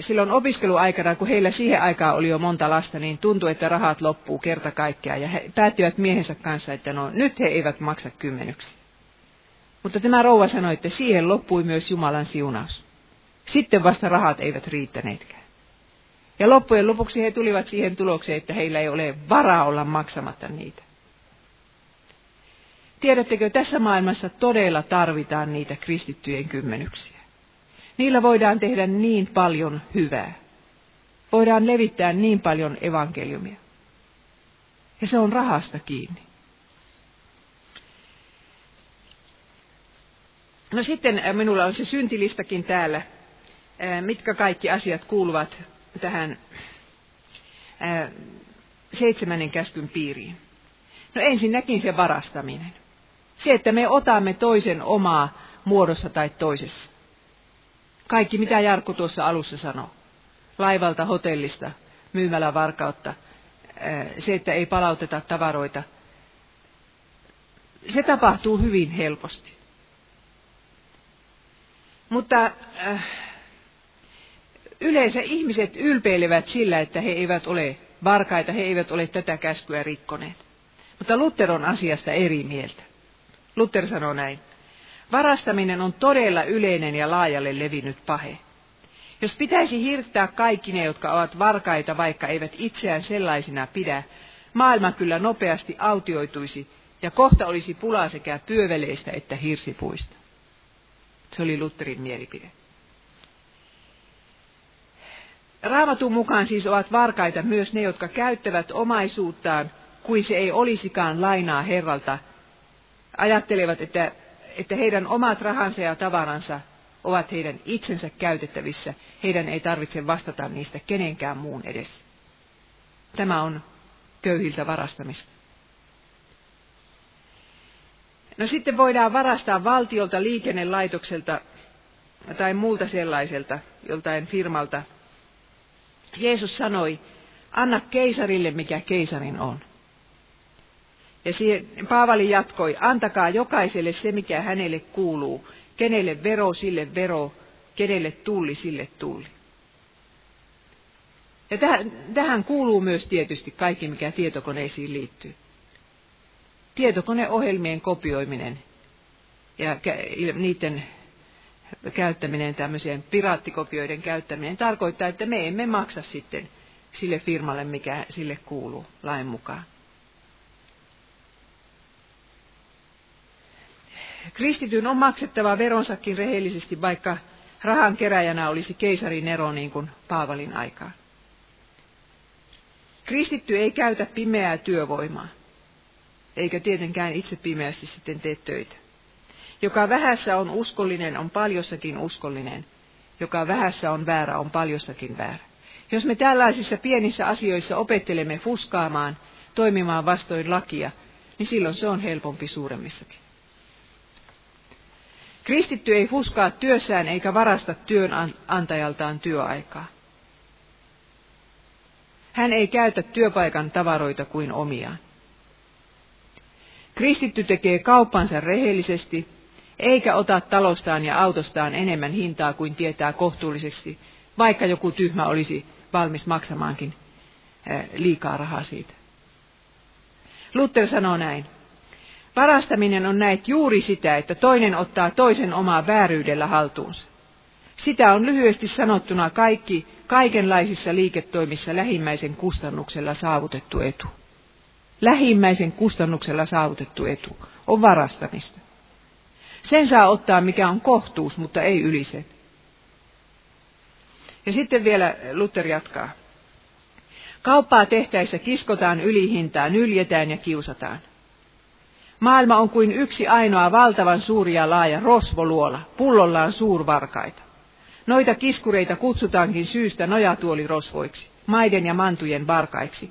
silloin opiskeluaikana, kun heillä siihen aikaan oli jo monta lasta, niin tuntui, että rahat loppuu kerta kaikkiaan. Ja he päättivät miehensä kanssa, että no nyt he eivät maksa kymmenyksiä. Mutta tämä rouva sanoi, että siihen loppui myös Jumalan siunaus. Sitten vasta rahat eivät riittäneetkään. Ja loppujen lopuksi he tulivat siihen tulokseen, että heillä ei ole varaa olla maksamatta niitä. Tiedättekö, tässä maailmassa todella tarvitaan niitä kristittyjen kymmenyksiä. Niillä voidaan tehdä niin paljon hyvää. Voidaan levittää niin paljon evankeliumia. Ja se on rahasta kiinni. No sitten minulla on se syntilistakin täällä, mitkä kaikki asiat kuuluvat tähän seitsemännen käskyn piiriin. No ensinnäkin se varastaminen. Se, että me otamme toisen omaa muodossa tai toisessa. Kaikki, mitä Jarkko tuossa alussa sanoi. Laivalta, hotellista, myymälävarkautta, se, että ei palauteta tavaroita. Se tapahtuu hyvin helposti. Mutta äh, yleensä ihmiset ylpeilevät sillä, että he eivät ole varkaita, he eivät ole tätä käskyä rikkoneet. Mutta Luther on asiasta eri mieltä. Luther sanoo näin. Varastaminen on todella yleinen ja laajalle levinnyt pahe. Jos pitäisi hirttää kaikki ne, jotka ovat varkaita, vaikka eivät itseään sellaisina pidä, maailma kyllä nopeasti autioituisi ja kohta olisi pulaa sekä pyöveleistä että hirsipuista. Se oli Lutherin mielipide. Raamatun mukaan siis ovat varkaita myös ne, jotka käyttävät omaisuuttaan, kuin se ei olisikaan lainaa Herralta, ajattelevat, että, että heidän omat rahansa ja tavaransa ovat heidän itsensä käytettävissä. Heidän ei tarvitse vastata niistä kenenkään muun edessä. Tämä on köyhiltä varastamista. No sitten voidaan varastaa valtiolta, liikennelaitokselta tai muulta sellaiselta, joltain firmalta. Jeesus sanoi, anna keisarille mikä keisarin on. Ja siihen Paavali jatkoi, antakaa jokaiselle se, mikä hänelle kuuluu, kenelle vero, sille vero, kenelle tulli, sille tulli. Ja tähän, tähän kuuluu myös tietysti kaikki, mikä tietokoneisiin liittyy. Tietokoneohjelmien kopioiminen ja niiden käyttäminen, tämmöiseen piraattikopioiden käyttäminen, tarkoittaa, että me emme maksa sitten sille firmalle, mikä sille kuuluu lain mukaan. Kristityn on maksettava veronsakin rehellisesti, vaikka rahan keräjänä olisi keisarin Nero niin kuin Paavalin aikaan. Kristitty ei käytä pimeää työvoimaa, eikä tietenkään itse pimeästi sitten tee töitä. Joka vähässä on uskollinen, on paljossakin uskollinen. Joka vähässä on väärä, on paljossakin väärä. Jos me tällaisissa pienissä asioissa opettelemme fuskaamaan, toimimaan vastoin lakia, niin silloin se on helpompi suuremmissakin. Kristitty ei fuskaa työssään eikä varasta työnantajaltaan työaikaa. Hän ei käytä työpaikan tavaroita kuin omiaan. Kristitty tekee kauppansa rehellisesti, eikä ota talostaan ja autostaan enemmän hintaa kuin tietää kohtuulliseksi, vaikka joku tyhmä olisi valmis maksamaankin liikaa rahaa siitä. Luther sanoo näin. Varastaminen on näet juuri sitä, että toinen ottaa toisen omaa vääryydellä haltuunsa. Sitä on lyhyesti sanottuna kaikki kaikenlaisissa liiketoimissa lähimmäisen kustannuksella saavutettu etu. Lähimmäisen kustannuksella saavutettu etu on varastamista. Sen saa ottaa, mikä on kohtuus, mutta ei yli sen. Ja sitten vielä Luther jatkaa. Kauppaa tehtäessä kiskotaan ylihintaan, nyljetään ja kiusataan. Maailma on kuin yksi ainoa valtavan suuri ja laaja rosvoluola, pullollaan suurvarkaita. Noita kiskureita kutsutaankin syystä nojatuolirosvoiksi, maiden ja mantujen varkaiksi.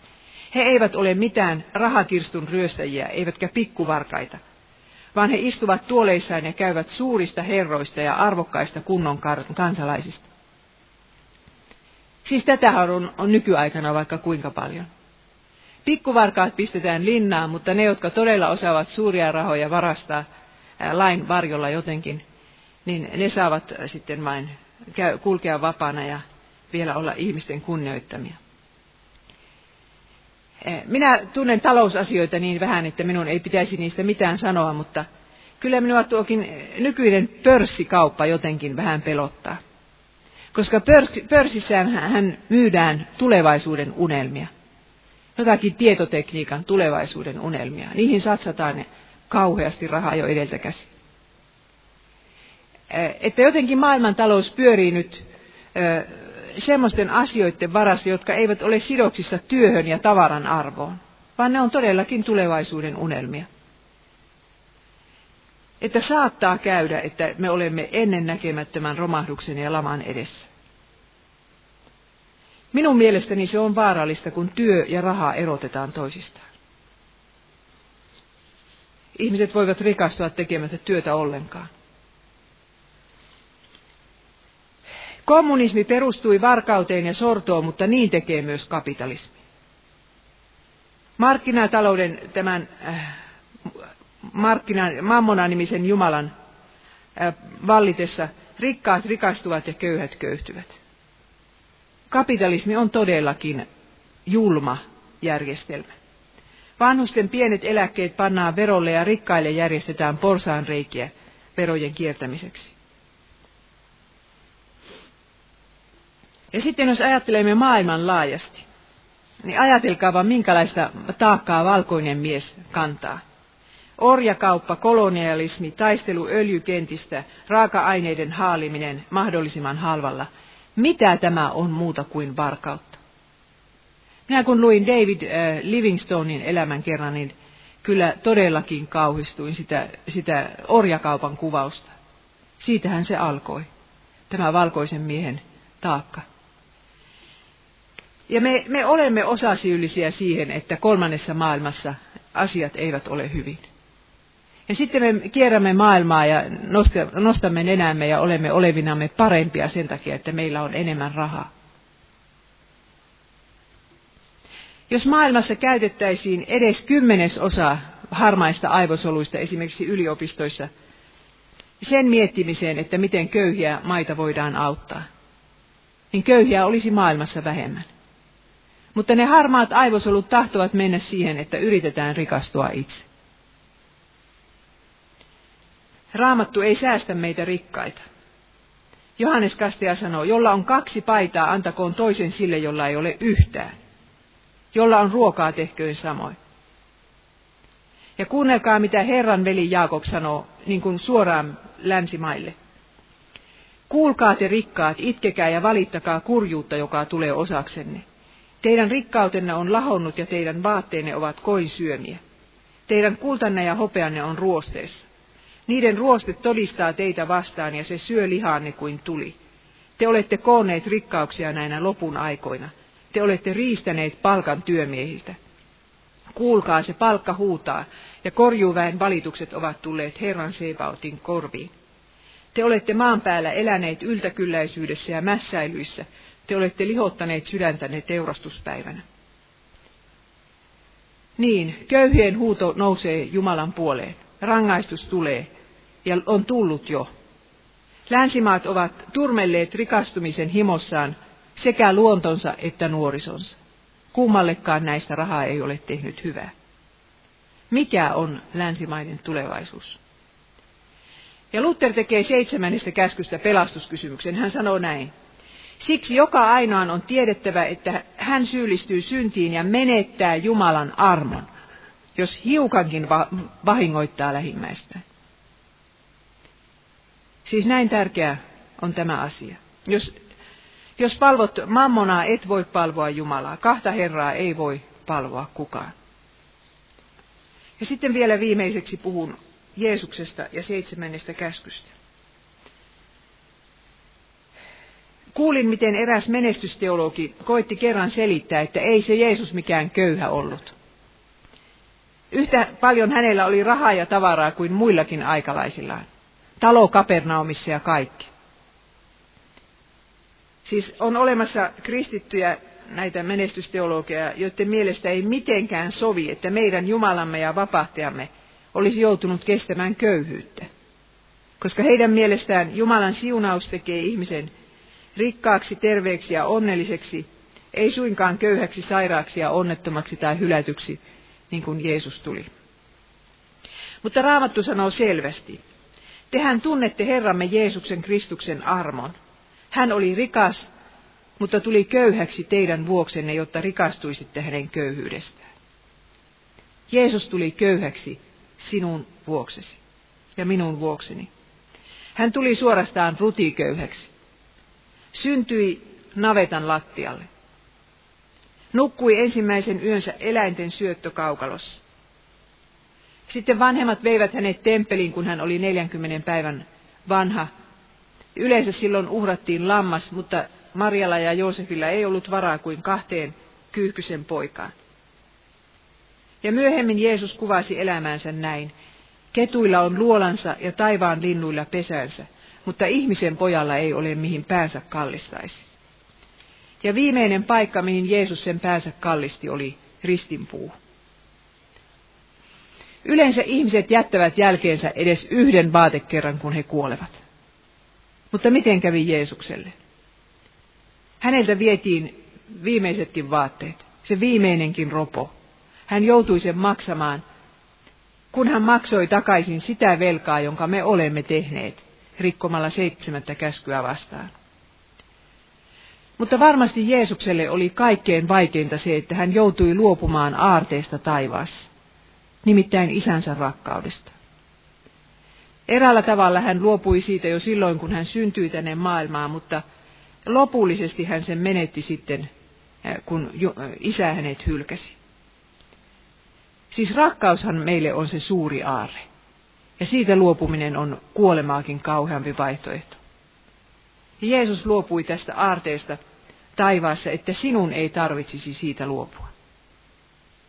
He eivät ole mitään rahakirstun ryöstäjiä, eivätkä pikkuvarkaita, vaan he istuvat tuoleissaan ja käyvät suurista herroista ja arvokkaista kunnon kansalaisista. Siis tätähän on, on nykyaikana vaikka kuinka paljon. Pikkuvarkaat pistetään linnaan, mutta ne, jotka todella osaavat suuria rahoja varastaa ää, lain varjolla jotenkin, niin ne saavat sitten vain käy, kulkea vapaana ja vielä olla ihmisten kunnioittamia. Minä tunnen talousasioita niin vähän, että minun ei pitäisi niistä mitään sanoa, mutta kyllä minua tuokin nykyinen pörssikauppa jotenkin vähän pelottaa. Koska pörssissään hän myydään tulevaisuuden unelmia. Jotakin tietotekniikan tulevaisuuden unelmia. Niihin satsataan kauheasti rahaa jo edeltä käsin. Että jotenkin maailmantalous pyörii nyt semmoisten asioiden varassa, jotka eivät ole sidoksissa työhön ja tavaran arvoon, vaan ne on todellakin tulevaisuuden unelmia. Että saattaa käydä, että me olemme ennennäkemättömän romahduksen ja laman edessä. Minun mielestäni se on vaarallista, kun työ ja raha erotetaan toisistaan. Ihmiset voivat rikastua tekemättä työtä ollenkaan. Kommunismi perustui varkauteen ja sortoon, mutta niin tekee myös kapitalismi. Markkinatalouden tämän äh, markkinan, mammonanimisen Jumalan äh, vallitessa rikkaat rikastuvat ja köyhät köyhtyvät. Kapitalismi on todellakin julma järjestelmä. Vanhusten pienet eläkkeet pannaan verolle ja rikkaille järjestetään porsaanreikiä verojen kiertämiseksi. Ja sitten jos ajattelemme maailman laajasti, niin ajatelkaa vaan minkälaista taakkaa valkoinen mies kantaa. Orjakauppa, kolonialismi, taistelu öljykentistä, raaka-aineiden haaliminen mahdollisimman halvalla. Mitä tämä on muuta kuin varkautta? Minä kun luin David äh, Livingstonein elämänkerran, niin kyllä todellakin kauhistuin sitä, sitä orjakaupan kuvausta. Siitähän se alkoi, tämä valkoisen miehen taakka. Ja me, me olemme osasyyllisiä siihen, että kolmannessa maailmassa asiat eivät ole hyvin. Ja sitten me kierrämme maailmaa ja nostamme nenämme ja olemme olevinamme parempia sen takia, että meillä on enemmän rahaa. Jos maailmassa käytettäisiin edes kymmenesosa harmaista aivosoluista esimerkiksi yliopistoissa sen miettimiseen, että miten köyhiä maita voidaan auttaa, niin köyhiä olisi maailmassa vähemmän. Mutta ne harmaat aivosolut tahtovat mennä siihen, että yritetään rikastua itse. Raamattu ei säästä meitä rikkaita. Johannes Kastaja sanoo, jolla on kaksi paitaa, antakoon toisen sille, jolla ei ole yhtään. Jolla on ruokaa, tehköön samoin. Ja kuunnelkaa, mitä Herran veli Jaakob sanoo, niin kuin suoraan länsimaille. Kuulkaa te rikkaat, itkekää ja valittakaa kurjuutta, joka tulee osaksenne. Teidän rikkautenne on lahonnut ja teidän vaatteenne ovat koin syömiä. Teidän kultanne ja hopeanne on ruosteessa. Niiden ruoste todistaa teitä vastaan ja se syö lihaanne kuin tuli. Te olette koonneet rikkauksia näinä lopun aikoina. Te olette riistäneet palkan työmiehiltä. Kuulkaa, se palkka huutaa ja korjuuväen valitukset ovat tulleet Herran Sebaotin korviin. Te olette maan päällä eläneet yltäkylläisyydessä ja mässäilyissä. Te olette lihottaneet sydäntänne teurastuspäivänä. Niin, köyhien huuto nousee Jumalan puoleen. Rangaistus tulee, ja on tullut jo. Länsimaat ovat turmelleet rikastumisen himossaan sekä luontonsa että nuorisonsa. Kummallekaan näistä rahaa ei ole tehnyt hyvää. Mikä on länsimaiden tulevaisuus? Ja Luther tekee seitsemännestä käskystä pelastuskysymyksen. Hän sanoo näin. Siksi joka ainoan on tiedettävä, että hän syyllistyy syntiin ja menettää Jumalan armon, jos hiukankin vahingoittaa lähimmäistään. Siis näin tärkeä on tämä asia. Jos, jos palvot mammonaa, et voi palvoa Jumalaa. Kahta Herraa ei voi palvoa kukaan. Ja sitten vielä viimeiseksi puhun Jeesuksesta ja seitsemännestä käskystä. Kuulin, miten eräs menestysteologi koitti kerran selittää, että ei se Jeesus mikään köyhä ollut. Yhtä paljon hänellä oli rahaa ja tavaraa kuin muillakin aikalaisillaan. Talo Kapernaumissa ja kaikki. Siis on olemassa kristittyjä näitä menestysteologeja, joiden mielestä ei mitenkään sovi, että meidän Jumalamme ja vapahtajamme olisi joutunut kestämään köyhyyttä. Koska heidän mielestään Jumalan siunaus tekee ihmisen rikkaaksi, terveeksi ja onnelliseksi, ei suinkaan köyhäksi, sairaaksi ja onnettomaksi tai hylätyksi, niin kuin Jeesus tuli. Mutta Raamattu sanoo selvästi, tehän tunnette Herramme Jeesuksen Kristuksen armon. Hän oli rikas, mutta tuli köyhäksi teidän vuoksenne, jotta rikastuisitte hänen köyhyydestään. Jeesus tuli köyhäksi sinun vuoksesi ja minun vuokseni. Hän tuli suorastaan rutiköyhäksi. Syntyi navetan lattialle. Nukkui ensimmäisen yönsä eläinten syöttökaukalossa. Sitten vanhemmat veivät hänet temppeliin, kun hän oli neljänkymmenen päivän vanha. Yleensä silloin uhrattiin lammas, mutta Marjalla ja Joosefilla ei ollut varaa kuin kahteen kyyhkysen poikaan. Ja myöhemmin Jeesus kuvasi elämäänsä näin. Ketuilla on luolansa ja taivaan linnuilla pesänsä, mutta ihmisen pojalla ei ole mihin päänsä kallistaisi. Ja viimeinen paikka, mihin Jeesus sen päänsä kallisti, oli ristinpuu. Yleensä ihmiset jättävät jälkeensä edes yhden vaatekerran, kun he kuolevat. Mutta miten kävi Jeesukselle? Häneltä vietiin viimeisetkin vaatteet, se viimeinenkin ropo. Hän joutui sen maksamaan, kun hän maksoi takaisin sitä velkaa, jonka me olemme tehneet, rikkomalla seitsemättä käskyä vastaan. Mutta varmasti Jeesukselle oli kaikkein vaikeinta se, että hän joutui luopumaan aarteesta taivaassa, nimittäin isänsä rakkaudesta. Eräällä tavalla hän luopui siitä jo silloin, kun hän syntyi tänne maailmaan, mutta lopullisesti hän sen menetti sitten, kun isä hänet hylkäsi. Siis rakkaushan meille on se suuri aarre, ja siitä luopuminen on kuolemaakin kauheampi vaihtoehto. Jeesus luopui tästä aarteesta taivaassa, että sinun ei tarvitsisi siitä luopua.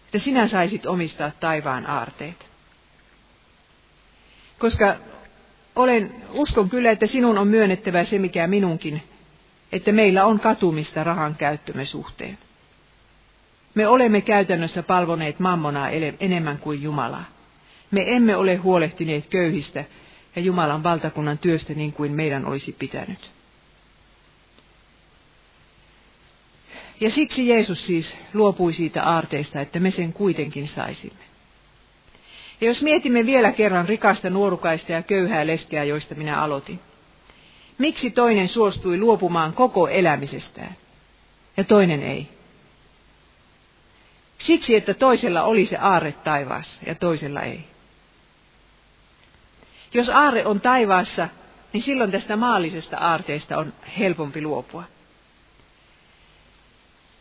Että sinä saisit omistaa taivaan aarteet. Koska olen, uskon kyllä, että sinun on myönnettävä se, mikä minunkin, että meillä on katumista rahan käyttömme suhteen. Me olemme käytännössä palvoneet mammonaa enemmän kuin Jumalaa. Me emme ole huolehtineet köyhistä ja Jumalan valtakunnan työstä niin kuin meidän olisi pitänyt. Ja siksi Jeesus siis luopui siitä aarteesta, että me sen kuitenkin saisimme. Ja jos mietimme vielä kerran rikasta nuorukaista ja köyhää leskeä, joista minä aloitin. Miksi toinen suostui luopumaan koko elämisestään ja toinen ei? Siksi, että toisella oli se aarre taivaassa ja toisella ei. Jos aarre on taivaassa, niin silloin tästä maallisesta aarteesta on helpompi luopua.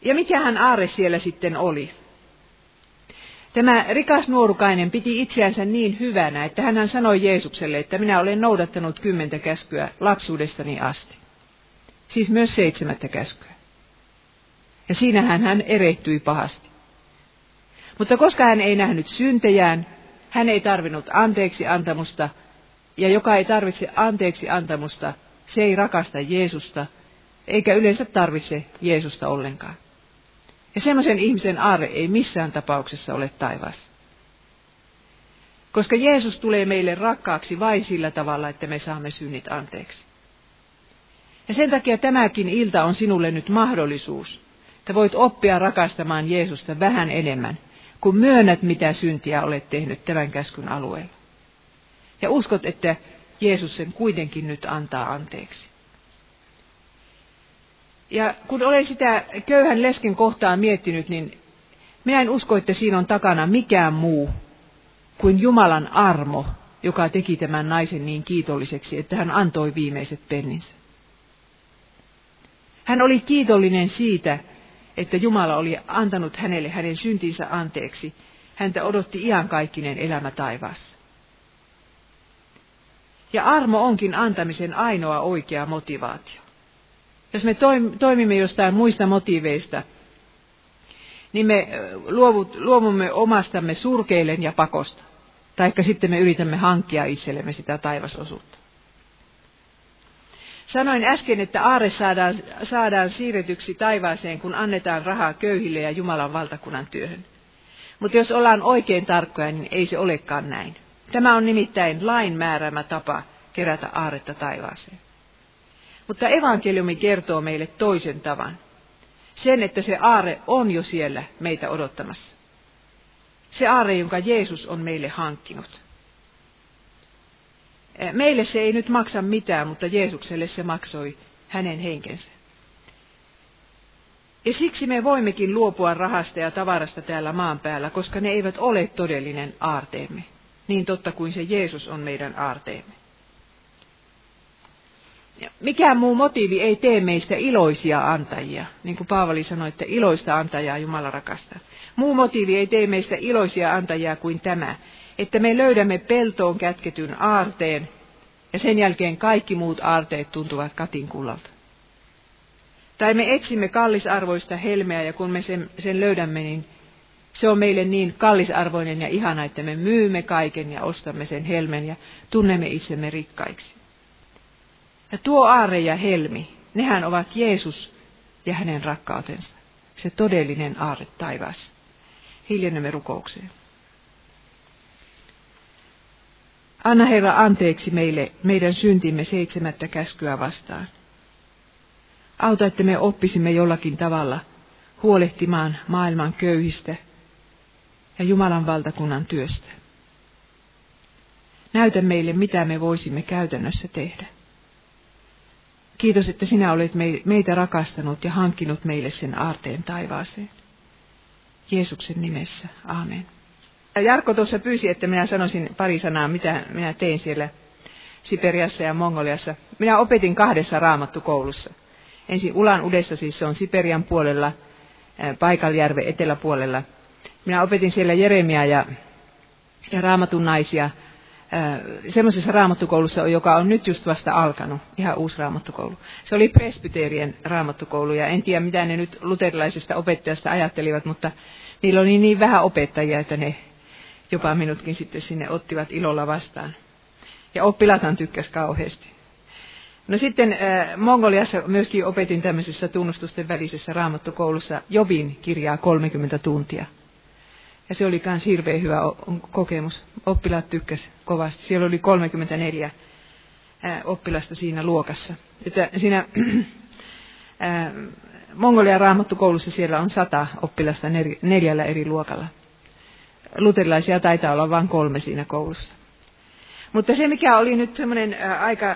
Ja mikähän aarre siellä sitten oli? Tämä rikas nuorukainen piti itseänsä niin hyvänä, että hän sanoi Jeesukselle, että minä olen noudattanut kymmentä käskyä lapsuudestani asti. Siis myös seitsemättä käskyä. Ja siinähän hän erehtyi pahasti. Mutta koska hän ei nähnyt syntejään, hän ei tarvinnut anteeksi antamusta, ja joka ei tarvitse anteeksi antamusta, se ei rakasta Jeesusta, eikä yleensä tarvitse Jeesusta ollenkaan. Ja semmoisen ihmisen aarre ei missään tapauksessa ole taivas. Koska Jeesus tulee meille rakkaaksi vain sillä tavalla, että me saamme synnit anteeksi. Ja sen takia tämäkin ilta on sinulle nyt mahdollisuus, että voit oppia rakastamaan Jeesusta vähän enemmän, kun myönnät, mitä syntiä olet tehnyt tämän käskyn alueella. Ja uskot, että Jeesus sen kuitenkin nyt antaa anteeksi. Ja kun olen sitä köyhän lesken kohtaa miettinyt, niin minä en usko, että siinä on takana mikään muu kuin Jumalan armo, joka teki tämän naisen niin kiitolliseksi, että hän antoi viimeiset penninsä. Hän oli kiitollinen siitä, että Jumala oli antanut hänelle hänen syntinsä anteeksi. Häntä odotti iankaikkinen elämä taivaassa. Ja armo onkin antamisen ainoa oikea motivaatio. Jos me toimimme jostain muista motiiveista, niin me luovumme omastamme surkeillen ja pakosta. Taikka sitten me yritämme hankkia itsellemme sitä taivasosuutta. Sanoin äsken, että aarre saadaan, saadaan siirretyksi taivaaseen, kun annetaan rahaa köyhille ja Jumalan valtakunnan työhön. Mutta jos ollaan oikein tarkkoja, niin ei se olekaan näin. Tämä on nimittäin lain määräämä tapa kerätä aarretta taivaaseen. Mutta evankeliumi kertoo meille toisen tavan. Sen, että se aarre on jo siellä meitä odottamassa. Se aarre, jonka Jeesus on meille hankkinut. Meille se ei nyt maksa mitään, mutta Jeesukselle se maksoi hänen henkensä. Ja siksi me voimmekin luopua rahasta ja tavarasta täällä maan päällä, koska ne eivät ole todellinen aarteemme. Niin totta kuin se Jeesus on meidän aarteemme. Mikään muu motiivi ei tee meistä iloisia antajia. Niin kuin Paavali sanoi, että iloista antajaa Jumala rakastaa. Muu motiivi ei tee meistä iloisia antajia kuin tämä, että me löydämme peltoon kätketyn aarteen ja sen jälkeen kaikki muut aarteet tuntuvat katinkullalta. Tai me etsimme kallisarvoista helmeä ja kun me sen, sen löydämme, niin se on meille niin kallisarvoinen ja ihana, että me myymme kaiken ja ostamme sen helmen ja tunnemme itsemme rikkaiksi. Ja tuo aarre ja helmi, nehän ovat Jeesus ja hänen rakkautensa, se todellinen aarre taivaassa. Hiljennemme rukoukseen. Anna Herra anteeksi meille meidän syntimme seitsemättä käskyä vastaan. Auta, että me oppisimme jollakin tavalla huolehtimaan maailman köyhistä ja Jumalan valtakunnan työstä. Näytä meille, mitä me voisimme käytännössä tehdä. Kiitos, että sinä olet meitä rakastanut ja hankkinut meille sen aarteen taivaaseen. Jeesuksen nimessä, aamen. Jarkko tuossa pyysi, että minä sanoisin pari sanaa, mitä minä tein siellä Siperiassa ja Mongoliassa. Minä opetin kahdessa raamattukoulussa. Ensin Ulan Udessa, siis se on Siperian puolella, Paikaljärven eteläpuolella. Minä opetin siellä Jeremiaa ja, ja raamatun naisia semmoisessa raamattukoulussa, joka on nyt just vasta alkanut, ihan uusi raamattukoulu. Se oli presbyteerien raamattukoulu ja en tiedä, mitä ne nyt luterilaisesta opettajasta ajattelivat, mutta niillä oli niin vähän opettajia, että ne jopa minutkin sitten sinne ottivat ilolla vastaan. Ja oppilaathan tykkäsi kauheasti. No sitten äh, Mongoliassa myöskin opetin tämmöisessä tunnustusten välisessä raamattukoulussa Jobin kirjaa kolmekymmentä tuntia. Ja se oli myös hirveän hyvä kokemus. Oppilaat tykkäsivät kovasti. Siellä oli kolmekymmentäneljä äh, oppilasta siinä luokassa. Että siinä äh, Mongolian raamattukoulussa siellä on sata oppilasta neri, neljällä eri luokalla. Luterilaisia taitaa olla vain kolme siinä koulussa. Mutta se, mikä oli nyt semmoinen aika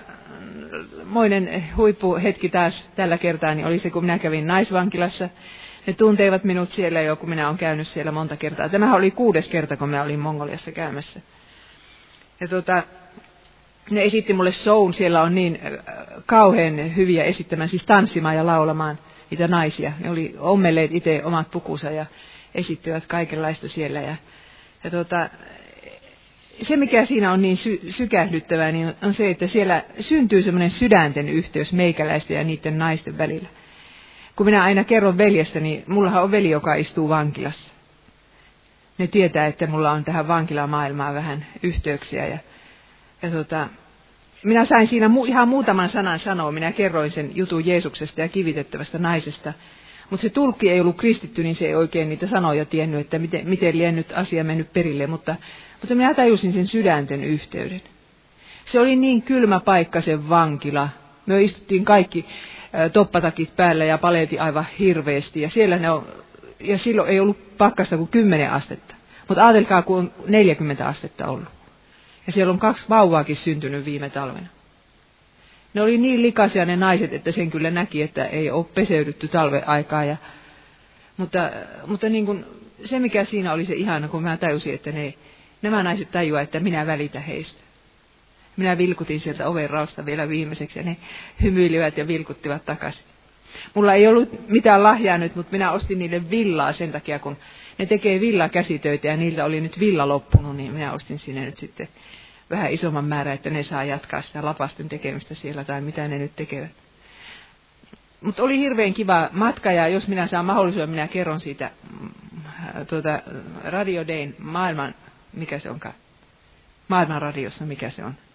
moinen huippuhetki taas tällä kertaa, niin oli se, kun minä kävin naisvankilassa. Ne tunteivat minut siellä jo, kun minä olen käynyt siellä monta kertaa. Tämähän oli kuudes kerta, kun minä olin Mongoliassa käymässä. Ja tuota, ne esitti mulle shown, siellä on niin kauhean hyviä esittämään, siis tanssimaan ja laulamaan niitä naisia. Ne oli ommeleet itse omat pukunsa ja esittivät kaikenlaista siellä. Ja, ja tuota... Se, mikä siinä on niin sy- sykähdyttävää, niin on se, että siellä syntyy semmoinen sydänten yhteys meikäläisten ja niiden naisten välillä. Kun minä aina kerron veljestä, niin mullahan on veli, joka istuu vankilassa. Ne tietää, että mulla on tähän vankilamaailmaan vähän yhteyksiä. Ja, ja tota, minä sain siinä mu- ihan muutaman sanan sanoa. Minä kerroin sen jutun Jeesuksesta ja kivitettävästä naisesta. Mutta se tulkki ei ollut kristitty, niin se ei oikein niitä sanoja tiennyt, että miten, miten liennyt asia mennyt perille, mutta... Mutta minä tajusin sen sydänten yhteyden. Se oli niin kylmä paikka se vankila. Me istuttiin kaikki toppatakit päällä ja paleeti aivan hirveästi. Ja, siellä ne on, ja silloin ei ollut pakkasta kuin kymmenen astetta. Mutta ajatelkaa, kun on neljäkymmentä astetta ollut. ja siellä on kaksi vauvaakin syntynyt viime talvena. Ne oli niin likaisia ne naiset, että sen kyllä näki, että ei ole peseydytty talven aikaa. Ja, mutta mutta niin kuin se, mikä siinä oli se ihana, kun mä tajusin, että ne, nämä naiset tajuaa, että minä välitän heistä. Minä vilkutin sieltä oven raosta vielä viimeiseksi ja ne hymyilivät ja vilkuttivat takaisin. Mulla ei ollut mitään lahjaa nyt, mutta minä ostin niille villaa sen takia, kun ne tekee villakäsitöitä ja niiltä oli nyt villa loppunut, niin minä ostin sinne nyt sitten vähän isomman määrän, että ne saa jatkaa sitä lapasten tekemistä siellä tai mitä ne nyt tekevät. Mutta oli hirveän kiva matka ja jos minä saan mahdollisuuden, minä kerron siitä tuota, Radio Dayn maailman, mikä se onkaan, maailmanradiossa, mikä se on.